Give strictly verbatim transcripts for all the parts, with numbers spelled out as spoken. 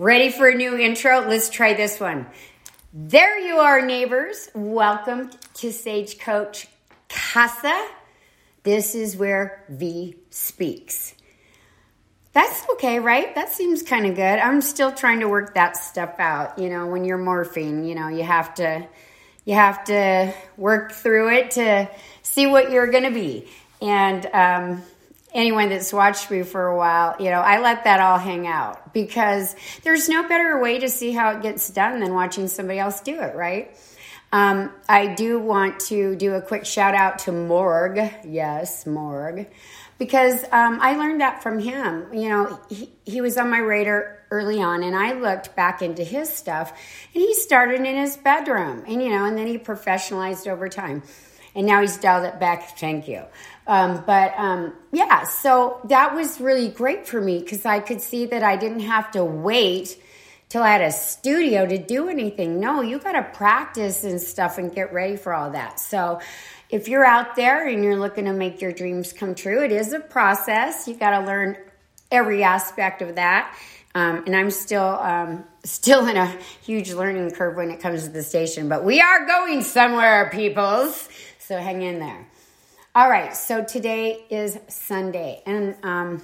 Ready for a new intro? Let's try this one. There you are, neighbors. Welcome to Sage Coach Casa. This is where V speaks. That's okay, right? That seems kind of good. I'm still trying to work that stuff out. You know, when you're morphing, you know, you have to, you have to work through it to see what you're going to be. And um anyone that's watched me for a while, you know, I let that all hang out because there's no better way to see how it gets done than watching somebody else do it, right? Um, I do want to do a quick shout out to Morg. Yes, Morg. Because um, I learned that from him. You know, he, he was on my radar early on, and I looked back into his stuff, and he started in his bedroom. And, you know, and then he professionalized over time. And now he's dialed it back. Thank you. Um, but um, yeah, so that was really great for me because I could see that I didn't have to wait till I had a studio to do anything. No, you got to practice and stuff and get ready for all that. So if you're out there and you're looking to make your dreams come true, it is a process. You got to learn every aspect of that. Um, and I'm still um, still in a huge learning curve when it comes to the station. But we are going somewhere, peoples. So hang in there. All right, so today is Sunday, and um,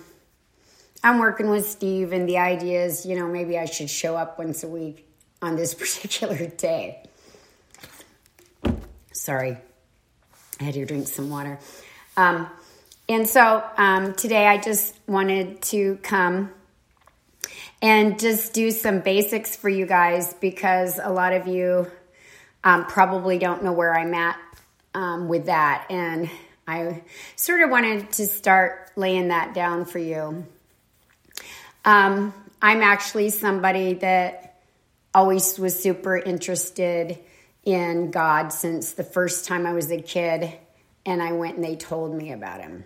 I'm working with Steve, and the idea is, you know, maybe I should show up once a week on this particular day. Sorry, I had to drink some water. Um, and so um, today I just wanted to come and just do some basics for you guys because a lot of you um, probably don't know where I'm at. Um, with that, and I sort of wanted to start laying that down for you. Um, I'm actually somebody that always was super interested in God since the first time I was a kid, and I went and they told me about him.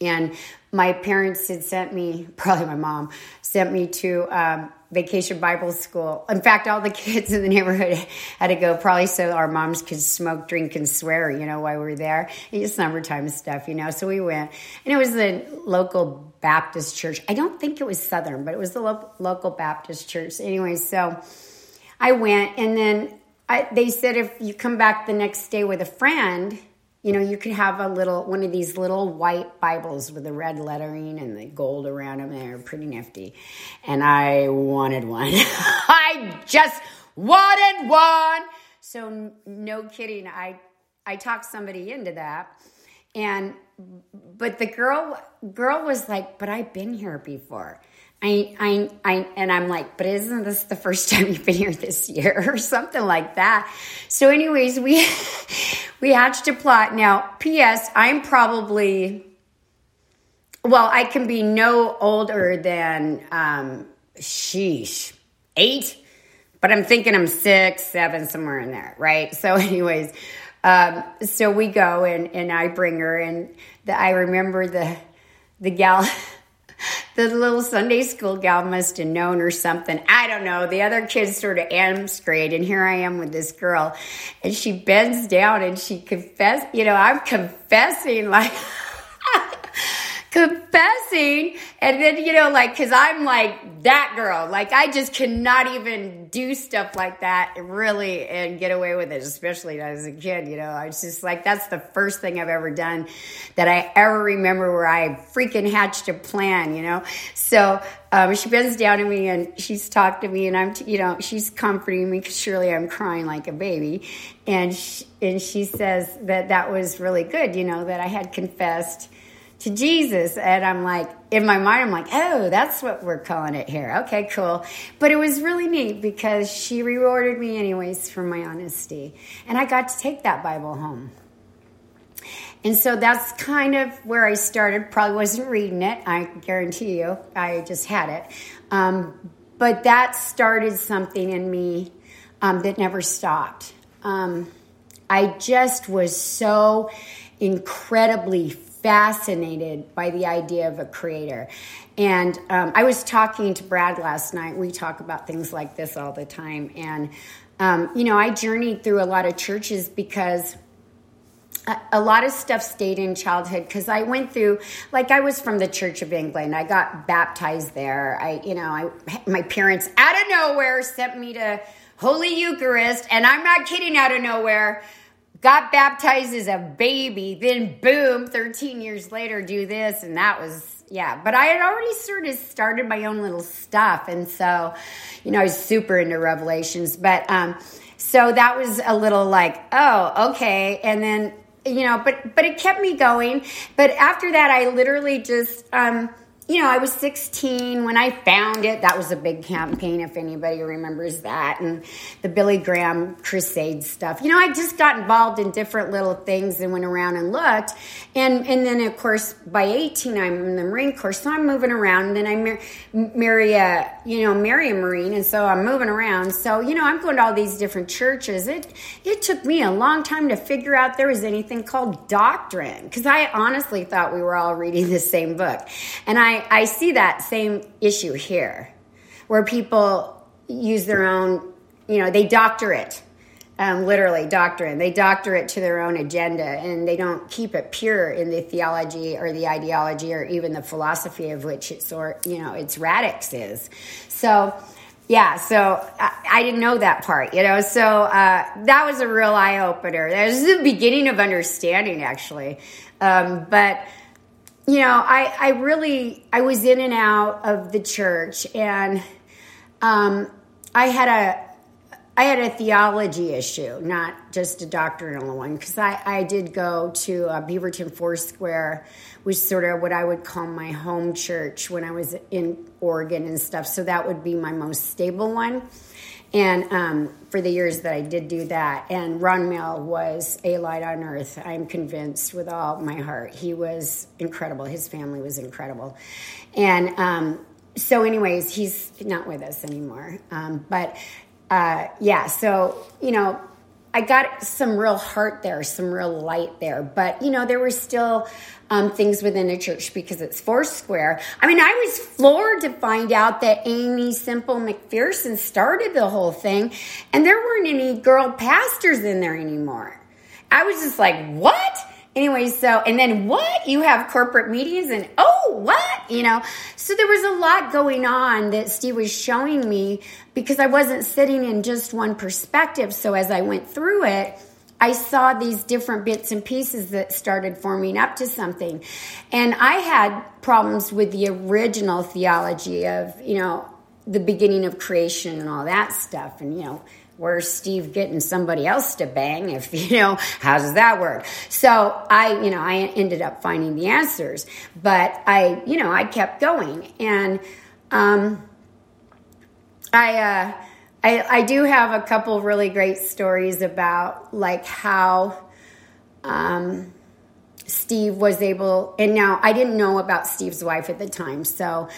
And my parents had sent me, probably my mom, sent me to um, Vacation Bible School. In fact, all the kids in the neighborhood had to go, probably so our moms could smoke, drink, and swear, you know, while we were there. It's summertime stuff, you know, so we went. And it was the local Baptist church. I don't think it was Southern, but it was the lo- local Baptist church. Anyway, so I went, and then I, they said if you come back the next day with a friend, you know, you could have a little, one of these little white Bibles with the red lettering and the gold around them. They're pretty nifty. And I wanted one. I just wanted one. So no kidding. I, I talked somebody into that. And, but the girl, girl was like, but I've been here before. I, I, I, and I'm like, but isn't this the first time you've been here this year or something like that? So anyways, we, we hatched a plot. Now, P S, I'm probably, well, I can be no older than, um, sheesh, eight, but I'm thinking I'm six, seven, somewhere in there. Right. So anyways, um, so we go and, and I bring her and the, I remember the, the gal, the little Sunday school gal must have known or something. I don't know. The other kids sort of amstrayed, and here I am with this girl. And she bends down, and she confesses. You know, I'm confessing like, confessing. And then, you know, like, cause I'm like that girl, like I just cannot even do stuff like that really and get away with it, especially as a kid, you know. I was just like, that's the first thing I've ever done that I ever remember where I freaking hatched a plan, you know? So, um, she bends down to me and she's talked to me and I'm, you know, she's comforting me because surely I'm crying like a baby. And she, and she says that that was really good, you know, that I had confessed to Jesus. And I'm like, in my mind, I'm like, oh, that's what we're calling it here. Okay, cool. But it was really neat because she rewarded me anyways for my honesty. And I got to take that Bible home. And so that's kind of where I started. Probably wasn't reading it, I guarantee you. I just had it. Um, but that started something in me um, that never stopped. Um, I just was so incredibly fascinated by the idea of a creator. And um, I was talking to Brad last night. We talk about things like this all the time. And, um, you know, I journeyed through a lot of churches because a lot of stuff stayed in childhood because I went through, like I was from the Church of England. I got baptized there. I, you know, I, my parents out of nowhere sent me to Holy Eucharist. And I'm not kidding, out of nowhere. Got baptized as a baby. Then boom, thirteen years later, do this. And that was, yeah. But I had already sort of started my own little stuff. And so, you know, I was super into Revelations. But um, so that was a little like, oh, okay. And then, you know, but but it kept me going. But after that, I literally just, um, you know, I was sixteen when I found it. That was a big campaign, if anybody remembers that, and the Billy Graham crusade stuff. You know, I just got involved in different little things and went around and looked. And and then, of course, by eighteen, I'm in the Marine Corps, so I'm moving around. And then I mar- marry a, you know, marry a Marine, and so I'm moving around. So, you know, I'm going to all these different churches. It, it took me a long time to figure out there was anything called doctrine, because I honestly thought we were all reading the same book. And I I see that same issue here where people use their own, you know, they doctor it, um, literally doctrine. They doctor it to their own agenda and they don't keep it pure in the theology or the ideology or even the philosophy of which it's, or, you know, its radix is. So, yeah, so I, I didn't know that part, you know, so uh, that was a real eye opener. That was the beginning of understanding, actually. Um, but You know, I, I really, I was in and out of the church, and um, I had a, I had a theology issue, not just a doctrinal one, because I, I did go to uh, Beaverton Foursquare, which sort of what I would call my home church when I was in Oregon and stuff, so that would be my most stable one. And um, for the years that I did do that, and Ron Mel was a light on earth, I'm convinced with all my heart. He was incredible. His family was incredible. And um, so anyways, he's not with us anymore. Um, but uh, yeah, so, you know, I got some real heart there, some real light there. But, you know, there were still um, things within the church because it's Foursquare. I mean, I was floored to find out that Aimee Semple McPherson started the whole thing, and there weren't any girl pastors in there anymore. I was just like, what? Anyway, so, and then what? You have corporate meetings and, oh, what? You know, so there was a lot going on that Steve was showing me because I wasn't sitting in just one perspective. So as I went through it, I saw these different bits and pieces that started forming up to something. And I had problems with the original theology of, you know, the beginning of creation and all that stuff. And, you know, where's Steve getting somebody else to bang? If, you know, how does that work? So I, you know, I ended up finding the answers, but I, you know, I kept going. And, um, I, uh, I, I do have a couple really great stories about like how, um, Steve was able, and now I didn't know about Steve's wife at the time. So,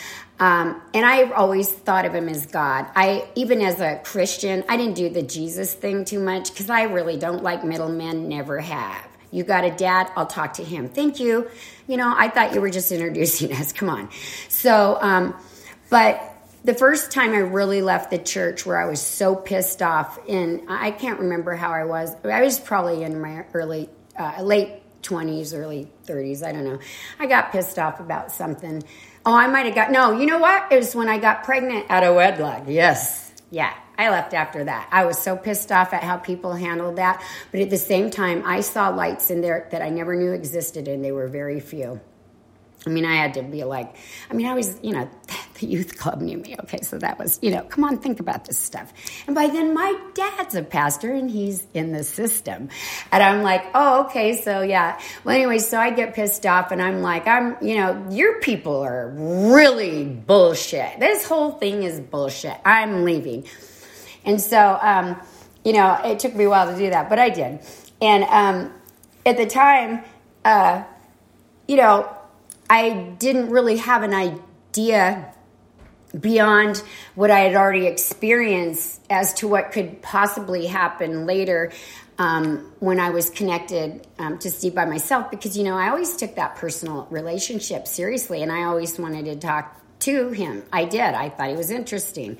um, and I always thought of him as God. I, even as a Christian, I didn't do the Jesus thing too much because I really don't like middlemen, never have. You got a dad, I'll talk to him. Thank you. You know, I thought you were just introducing us. Come on. So, um, but the first time I really left the church where I was so pissed off, and I can't remember how I was, I was probably in my early, uh, late twenties, early thirties. I don't know. I got pissed off about something. Oh, I might have got, no, you know what? It was when I got pregnant out of wedlock. Yes. Yeah. I left after that. I was so pissed off at how people handled that. But at the same time, I saw lights in there that I never knew existed, and they were very few. I mean, I had to be like, I mean, I was, you know, the youth club knew me. Okay, so that was, you know, come on, think about this stuff. And by then, my dad's a pastor, and he's in the system. And I'm like, oh, okay, so yeah. Well, anyway, so I get pissed off, and I'm like, I'm, you know, your people are really bullshit. This whole thing is bullshit. I'm leaving. And so, um, you know, it took me a while to do that, but I did. And um, at the time, uh, you know, I didn't really have an idea beyond what I had already experienced as to what could possibly happen later um, when I was connected um, to Steve by myself, because, you know, I always took that personal relationship seriously, and I always wanted to talk to him. I did. I thought he was interesting.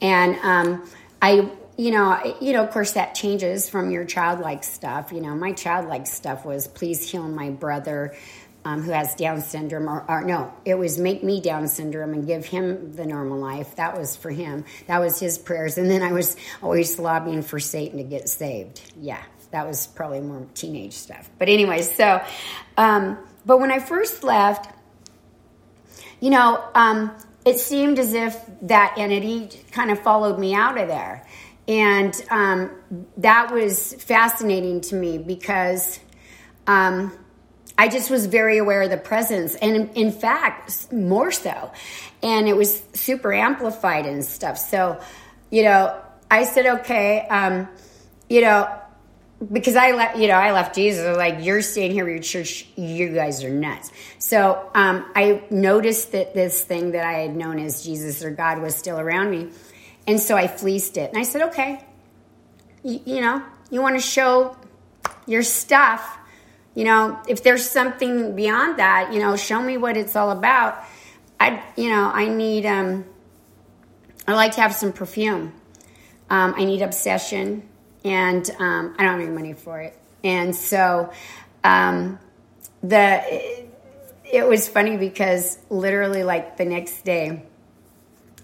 And um, I... You know, you know, of course, that changes from your childlike stuff. You know, my childlike stuff was please heal my brother um, who has Down syndrome. Or, or no, it was make me Down syndrome and give him the normal life. That was for him. That was his prayers. And then I was always lobbying for Satan to get saved. Yeah, that was probably more teenage stuff. But anyway, so, um, but when I first left, you know, um, it seemed as if that entity kind of followed me out of there. And um, that was fascinating to me because um, I just was very aware of the presence, and in fact, more so. And it was super amplified and stuff. So, you know, I said, okay, um, you know, because I left, you know, I left Jesus. I was like, you're staying here with your church. You guys are nuts. So um, I noticed that this thing that I had known as Jesus or God was still around me. And so I fleeced it. And I said, okay, you, you know, you want to show your stuff. You know, if there's something beyond that, you know, show me what it's all about. I, you know, I need, um, I like to have some perfume. Um, I need obsession. And um, I don't have any money for it. And so um, the it, it was funny because literally like the next day,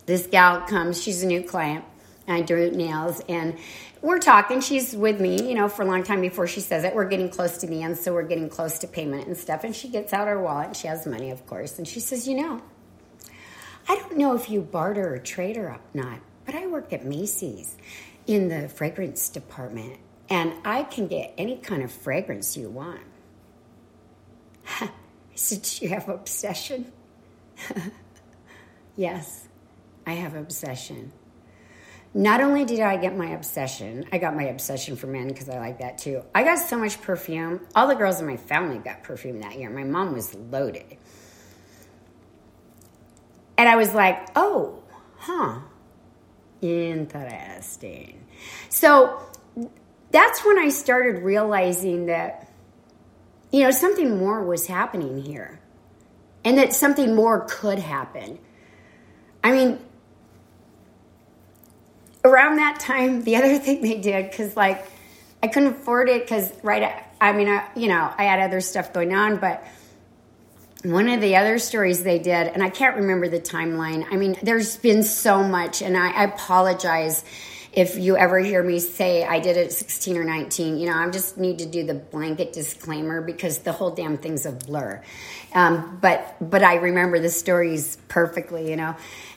this gal comes, she's a new client, and I do nails, and we're talking, she's with me, you know, for a long time before she says it. We're getting close to the end, so we're getting close to payment and stuff, and she gets out her wallet, and she has money, of course, and she says, you know, I don't know if you barter or trade or not, but I work at Macy's in the fragrance department, and I can get any kind of fragrance you want. I said, do you have obsession? Yes. I have obsession. Not only did I get my obsession, I got my obsession for men because I like that too. I got so much perfume. All the girls in my family got perfume that year. My mom was loaded. And I was like, oh, huh, interesting. So that's when I started realizing that, you know, something more was happening here and that something more could happen. I mean, around that time, the other thing they did, because, like, I couldn't afford it because, right, I mean, I, you know, I had other stuff going on, but one of the other stories they did, and I can't remember the timeline. I mean, there's been so much, and I, I apologize if you ever hear me say I did it at sixteen or nineteen. You know, I just need to do the blanket disclaimer because the whole damn thing's a blur. Um, but but I remember the stories perfectly, you know.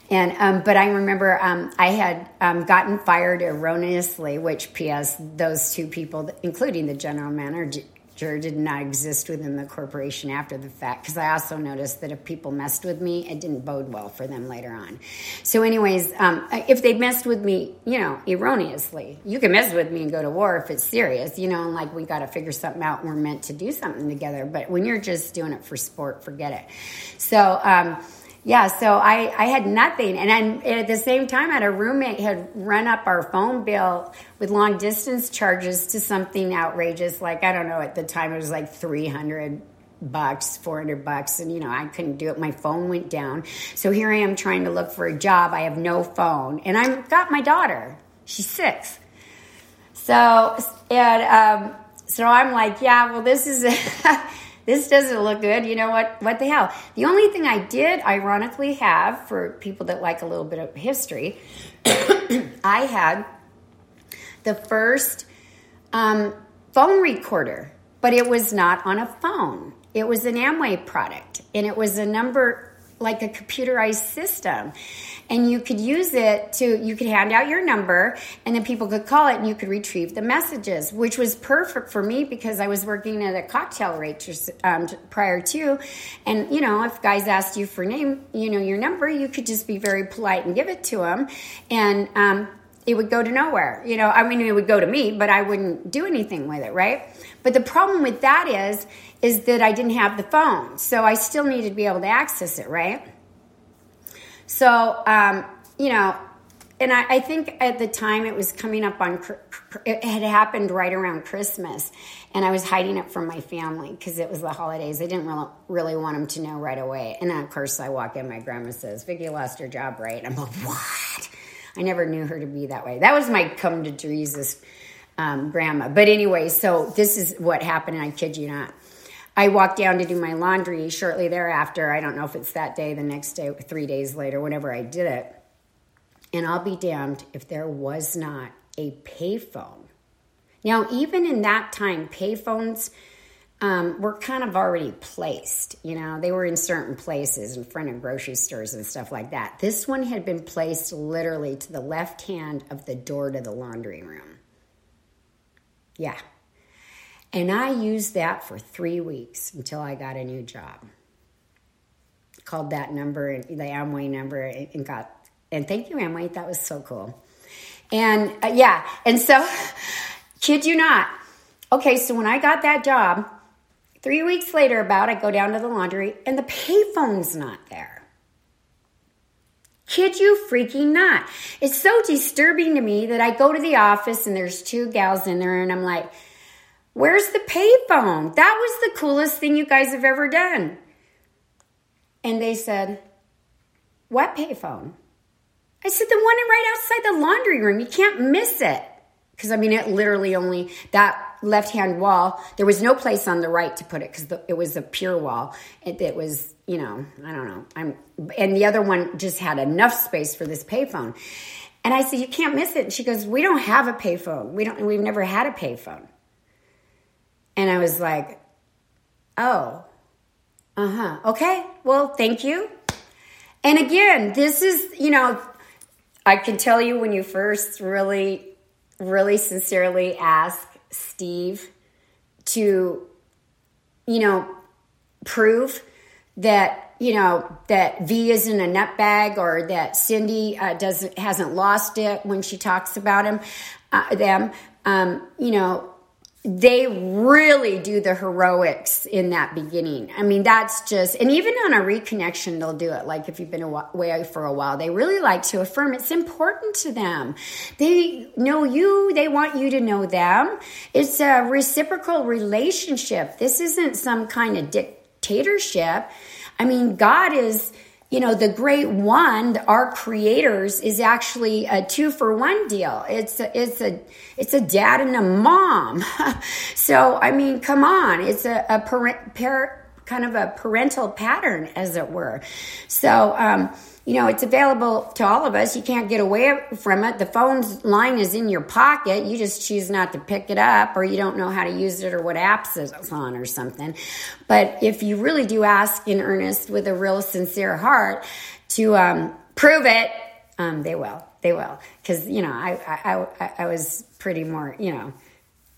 And um, but I remember um, I had um, gotten fired erroneously, which P S those two people, including the general manager, did not exist within the corporation after the fact. Because I also noticed that if people messed with me, it didn't bode well for them later on. So, anyways, um, if they messed with me, you know, erroneously, you can mess with me and go to war if it's serious, you know, and like we got to figure something out. We're meant to do something together. But when you're just doing it for sport, forget it. So. Um, Yeah, so I, I had nothing. And, I, and at the same time, I had a roommate had run up our phone bill with long distance charges to something outrageous. Like, I don't know, at the time it was like three hundred bucks, four hundred bucks. And, you know, I couldn't do it. My phone went down. So here I am trying to look for a job. I have no phone. And I've got my daughter. She's six. So, and, um, So I'm like, yeah, well, this is, this doesn't look good. You know what? What the hell? The only thing I did, ironically, have for people that like a little bit of history, I had the first um, phone recorder, but it was not on a phone. It was an Amway product, and it was a number, like a computerized system. And you could use it to, you could hand out your number, and then people could call it, and you could retrieve the messages, which was perfect for me because I was working at a cocktail waitress um, prior to. And, you know, if guys asked you for name, you know, your number, you could just be very polite and give it to them. And um, it would go to nowhere. You know, I mean, it would go to me, but I wouldn't do anything with it, right? But the problem with that is, is that I didn't have the phone. So I still needed to be able to access it, right? So, um, you know, and I, I think at the time it was coming up on, it had happened right around Christmas. And I was hiding it from my family because it was the holidays. I didn't really, really want them to know right away. And then, of course, I walk in, my grandma says, Vicki lost her job, right? And I'm like, what? I never knew her to be that way. That was my come to Jesus um, grandma. But anyway, so this is what happened, and I kid you not. I walked down to do my laundry shortly thereafter. I don't know if it's that day, the next day, three days later, whenever I did it. And I'll be damned if there was not a payphone. Now, even in that time, payphones um, were kind of already placed. You know, they were in certain places in front of grocery stores and stuff like that. This one had been placed literally to the left hand of the door to the laundry room. Yeah. And I used that for three weeks until I got a new job. Called that number, the Amway number, and got, and thank you, Amway, that was so cool. And uh, yeah, and so, kid you not. Okay, so when I got that job, three weeks later about, I go down to the laundry, and the payphone's not there. Kid you freaking not. It's so disturbing to me that I go to the office, and there's two gals in there, and I'm like, where's the payphone? That was the coolest thing you guys have ever done. And they said, what payphone? I said, the one right outside the laundry room. You can't miss it. Because, I mean, it literally only, that left-hand wall, there was no place on the right to put it because it was a pure wall. It, it was, you know, I don't know. I'm, and the other one just had enough space for this payphone. And I said, you can't miss it. And she goes, we don't have a payphone. We don't, we've never had a payphone. And I was like, oh, uh-huh, okay, well, thank you. And again, this is, you know, I can tell you when you first really, really sincerely ask Steve to, you know, prove that, you know, that V isn't a nutbag or that Cindy uh, doesn't hasn't lost it when she talks about him, uh, them, um, you know, they really do the heroics in that beginning. I mean, that's just, and even on a reconnection, they'll do it. Like if you've been away for a while, they really like to affirm it's important to them. They know you. They want you to know them. It's a reciprocal relationship. This isn't some kind of dictatorship. I mean, God is, you know, the great one, our creators, is actually a two for one deal. It's a, it's a, it's a dad and a mom. So, I mean, come on. It's a, a parent, par, kind of a parental pattern, as it were. So, um, you know, it's available to all of us. You can't get away from it. The phone line is in your pocket. You just choose not to pick it up, or you don't know how to use it, or what apps it's on or something. But if you really do ask in earnest with a real sincere heart to um, prove it, um, they will. They will. Because, you know, I, I, I, I was pretty more, you know,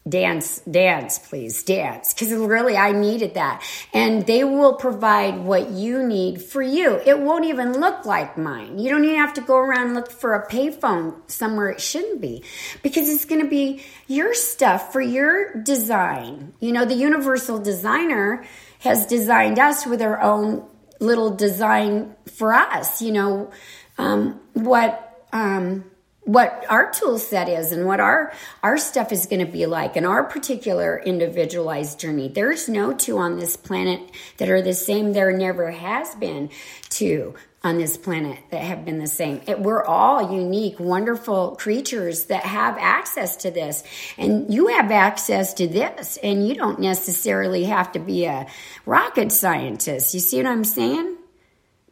dance, dance, please, dance. Because really, I needed that. And they will provide what you need for you. It won't even look like mine. You don't even have to go around and look for a payphone somewhere it shouldn't be. Because it's going to be your stuff for your design. You know, the universal designer has designed us with our own little design for us. You know, um, what... Um, what our tool set is and what our, our stuff is going to be like in our particular individualized journey. There's no two on this planet that are the same. There never has been two. on this planet that have been the same. It, we're all unique, wonderful creatures that have access to this. And you have access to this, and you don't necessarily have to be a rocket scientist. You see what I'm saying?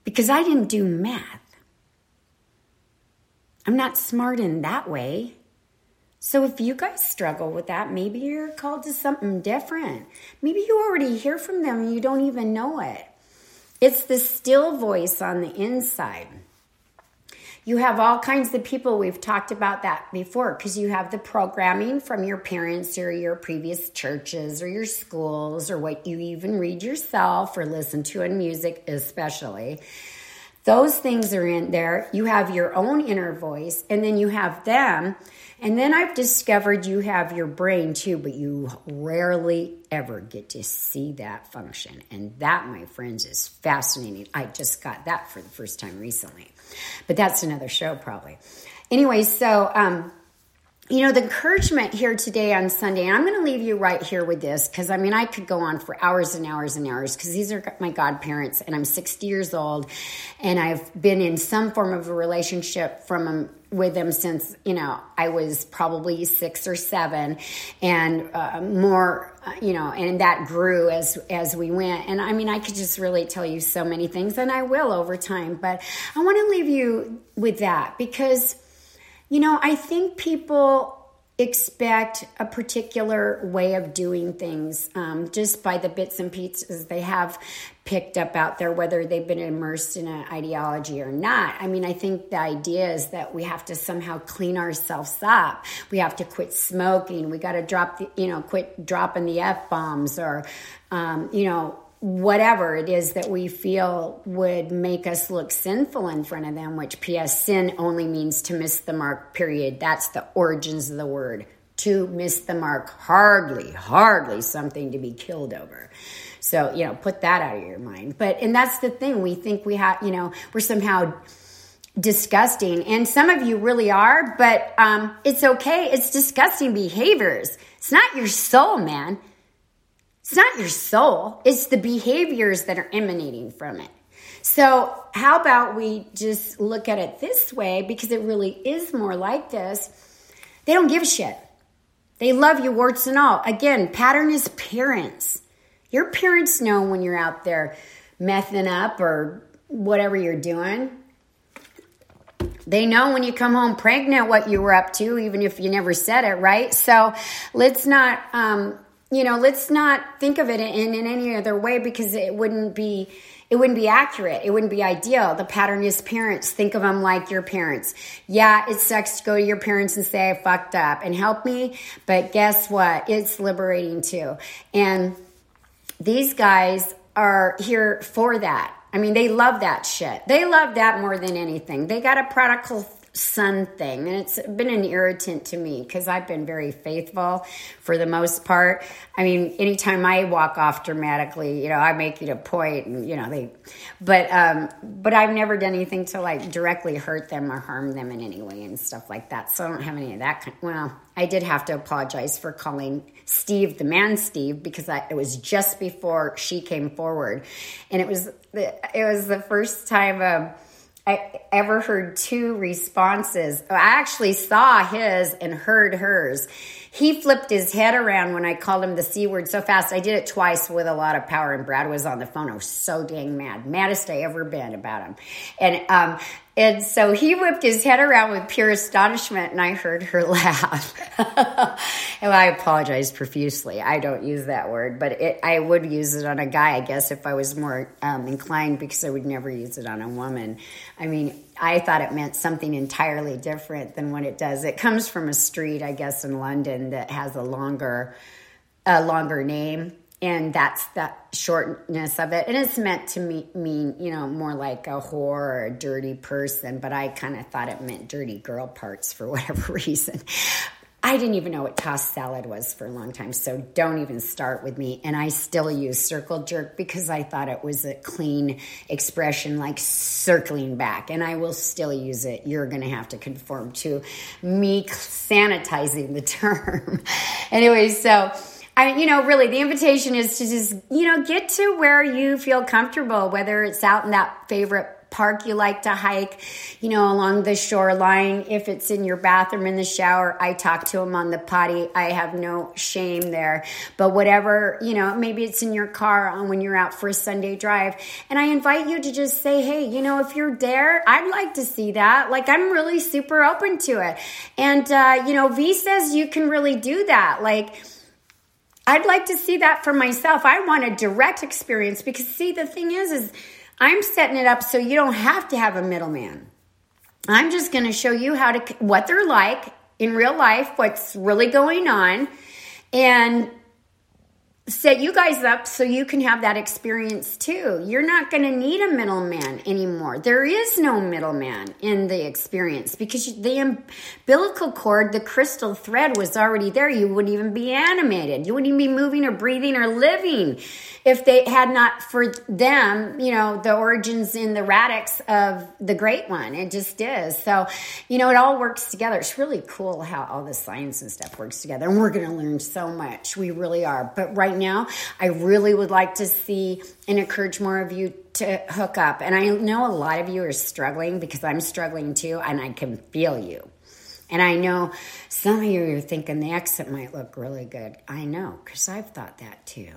Because I didn't do math. I'm not smart in that way. So if you guys struggle with that, maybe you're called to something different. Maybe you already hear from them and you don't even know it. It's the still voice on the inside. You have all kinds of people. We've talked about that before, because you have the programming from your parents or your previous churches or your schools or what you even read yourself or listen to in music especially. Those things are in there. You have your own inner voice, and then you have them. And then I've discovered you have your brain too, but you rarely ever get to see that function. And that, my friends, is fascinating. I just got that for the first time recently. But that's another show probably. Anyway, so, um, you know, the encouragement here today on Sunday, and I'm going to leave you right here with this, because, I mean, I could go on for hours and hours and hours, because these are my godparents, and I'm sixty years old, and I've been in some form of a relationship from them, with them since, you know, I was probably six or seven, and uh, more, you know, and that grew as as we went. And, I mean, I could just really tell you so many things, and I will over time, but I want to leave you with that, because you know, I think people expect a particular way of doing things um, just by the bits and pieces they have picked up out there, whether they've been immersed in an ideology or not. I mean, I think the idea is that we have to somehow clean ourselves up. We have to quit smoking. We got to drop, the, you know, quit dropping the F-bombs or, um, you know, whatever it is that we feel would make us look sinful in front of them, which P S sin only means to miss the mark, period. That's the origins of the word, to miss the mark. Hardly, hardly something to be killed over. So, you know, put that out of your mind. But, and that's the thing, we think we have, you know, we're somehow disgusting. And some of you really are, but um, it's okay. It's disgusting behaviors. It's not your soul, man. It's not your soul. It's the behaviors that are emanating from it. So how about we just look at it this way, because it really is more like this. They don't give a shit. They love you warts and all. Again, pattern is parents. Your parents know when you're out there messing up or whatever you're doing. They know when you come home pregnant what you were up to, even if you never said it, right? So let's not... Um, You know, let's not think of it in, in any other way, because it wouldn't be it wouldn't be accurate. It wouldn't be ideal. The pattern is parents. Think of them like your parents. Yeah, it sucks to go to your parents and say, I fucked up and help me. But guess what? It's liberating too. And these guys are here for that. I mean, they love that shit. They love that more than anything. They got a prodigal son thing, and it's been an irritant to me, because I've been very faithful for the most part. I mean, anytime I walk off dramatically, you know, I make it a point, and you know they, but um, but I've never done anything to like directly hurt them or harm them in any way and stuff like that. So I don't have any of that kind. Well, I did have to apologize for calling Steve the man Steve, because I, it was just before she came forward, and it was the, it was the first time. Um, I ever heard two responses. I actually saw his and heard hers. He flipped his head around when I called him the C word so fast. I did it twice with a lot of power, and Brad was on the phone. I was so dang mad. Maddest I ever been about him. And um, and so he whipped his head around with pure astonishment, and I heard her laugh. And I apologize profusely. I don't use that word, but it, I would use it on a guy, I guess, if I was more um, inclined, because I would never use it on a woman. I mean, I thought it meant something entirely different than what it does. It comes from a street, I guess, in London that has a longer, a longer name, and that's the shortness of it. And it's meant to me, mean, you know, more like a whore or a dirty person, but I kind of thought it meant dirty girl parts for whatever reason. I didn't even know what tossed salad was for a long time, so don't even start with me. And I still use circle jerk, because I thought it was a clean expression, like circling back. And I will still use it. You're going to have to conform to me sanitizing the term. Anyway, so... I, you know, really, the invitation is to just, you know, get to where you feel comfortable, whether it's out in that favorite park you like to hike, you know, along the shoreline. If it's in your bathroom, in the shower, I talk to him on the potty. I have no shame there. But whatever, you know, maybe it's in your car on when you're out for a Sunday drive. And I invite you to just say, hey, you know, if you're there, I'd like to see that. Like, I'm really super open to it. And, uh, you know, V says you can really do that. Like, I'd like to see that for myself. I want a direct experience because, see, the thing is, is I'm setting it up so you don't have to have a middleman. I'm just going to show you how to, what they're like in real life, what's really going on, and set you guys up so you can have that experience too. You're not going to need a middleman anymore. There is no middleman in the experience because the umbilical cord, the crystal thread was already there. You wouldn't even be animated. You wouldn't even be moving or breathing or living if they had not for them, you know, the origins in the radix of the great one. It just is. So, you know, it all works together. It's really cool how all the science and stuff works together. And we're going to learn so much. We really are. But right now, I really would like to see and encourage more of you to hook up. And I know a lot of you are struggling because I'm struggling too, and I can feel you. And I know some of you are thinking the exit might look really good. I know, because I've thought that too.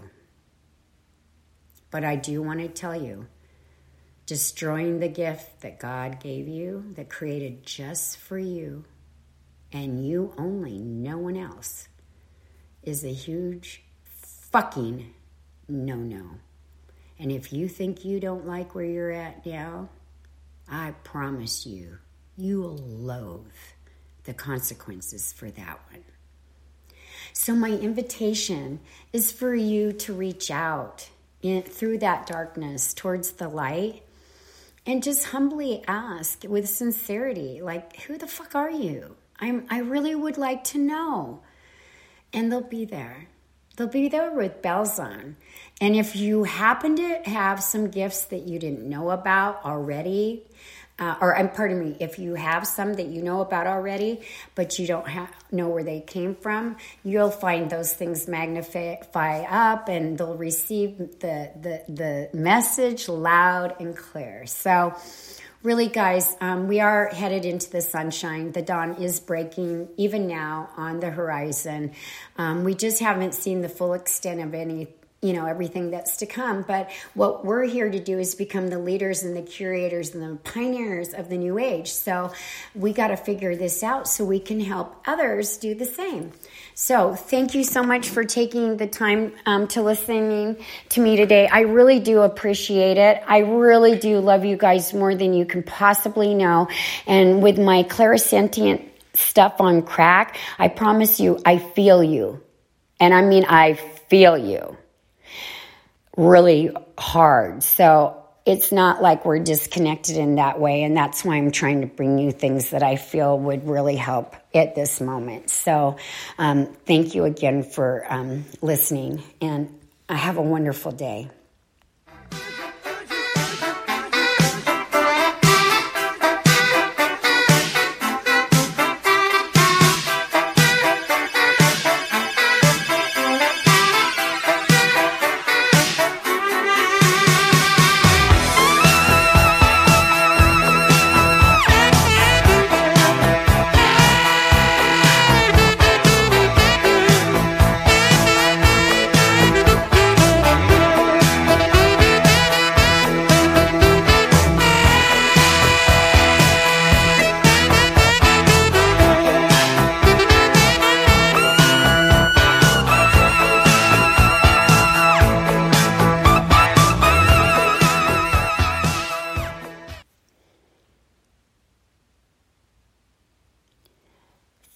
But I do want to tell you, destroying the gift that God gave you, that created just for you, and you only, no one else, is a huge fucking no, no. And if you think you don't like where you're at now, I promise you, you will loathe the consequences for that one. So my invitation is for you to reach out in, through that darkness towards the light and just humbly ask with sincerity, like, who the fuck are you? I'm, I really would like to know. And they'll be there. They'll be there with bells on. And if you happen to have some gifts that you didn't know about already, uh, or um, pardon me, if you have some that you know about already, but you don't ha- know where they came from, you'll find those things magnify up and they'll receive the, the, the message loud and clear. So really, guys, um, we are headed into the sunshine. The dawn is breaking even now on the horizon. Um, we just haven't seen the full extent of any, you know, everything that's to come. But what we're here to do is become the leaders and the curators and the pioneers of the new age. So we got to figure this out so we can help others do the same. So thank you so much for taking the time um, to listening to me today. I really do appreciate it. I really do love you guys more than you can possibly know. And with my clairsentient stuff on crack, I promise you, I feel you. And I mean, I feel you really hard. So it's not like we're disconnected in that way. And that's why I'm trying to bring you things that I feel would really help at this moment. So um, thank you again for um, listening, and have a wonderful day.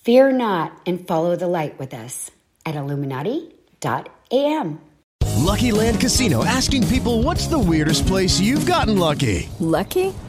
Fear not and follow the light with us at Illuminati dot a m. Lucky Land Casino, asking people, what's the weirdest place you've gotten lucky? Lucky?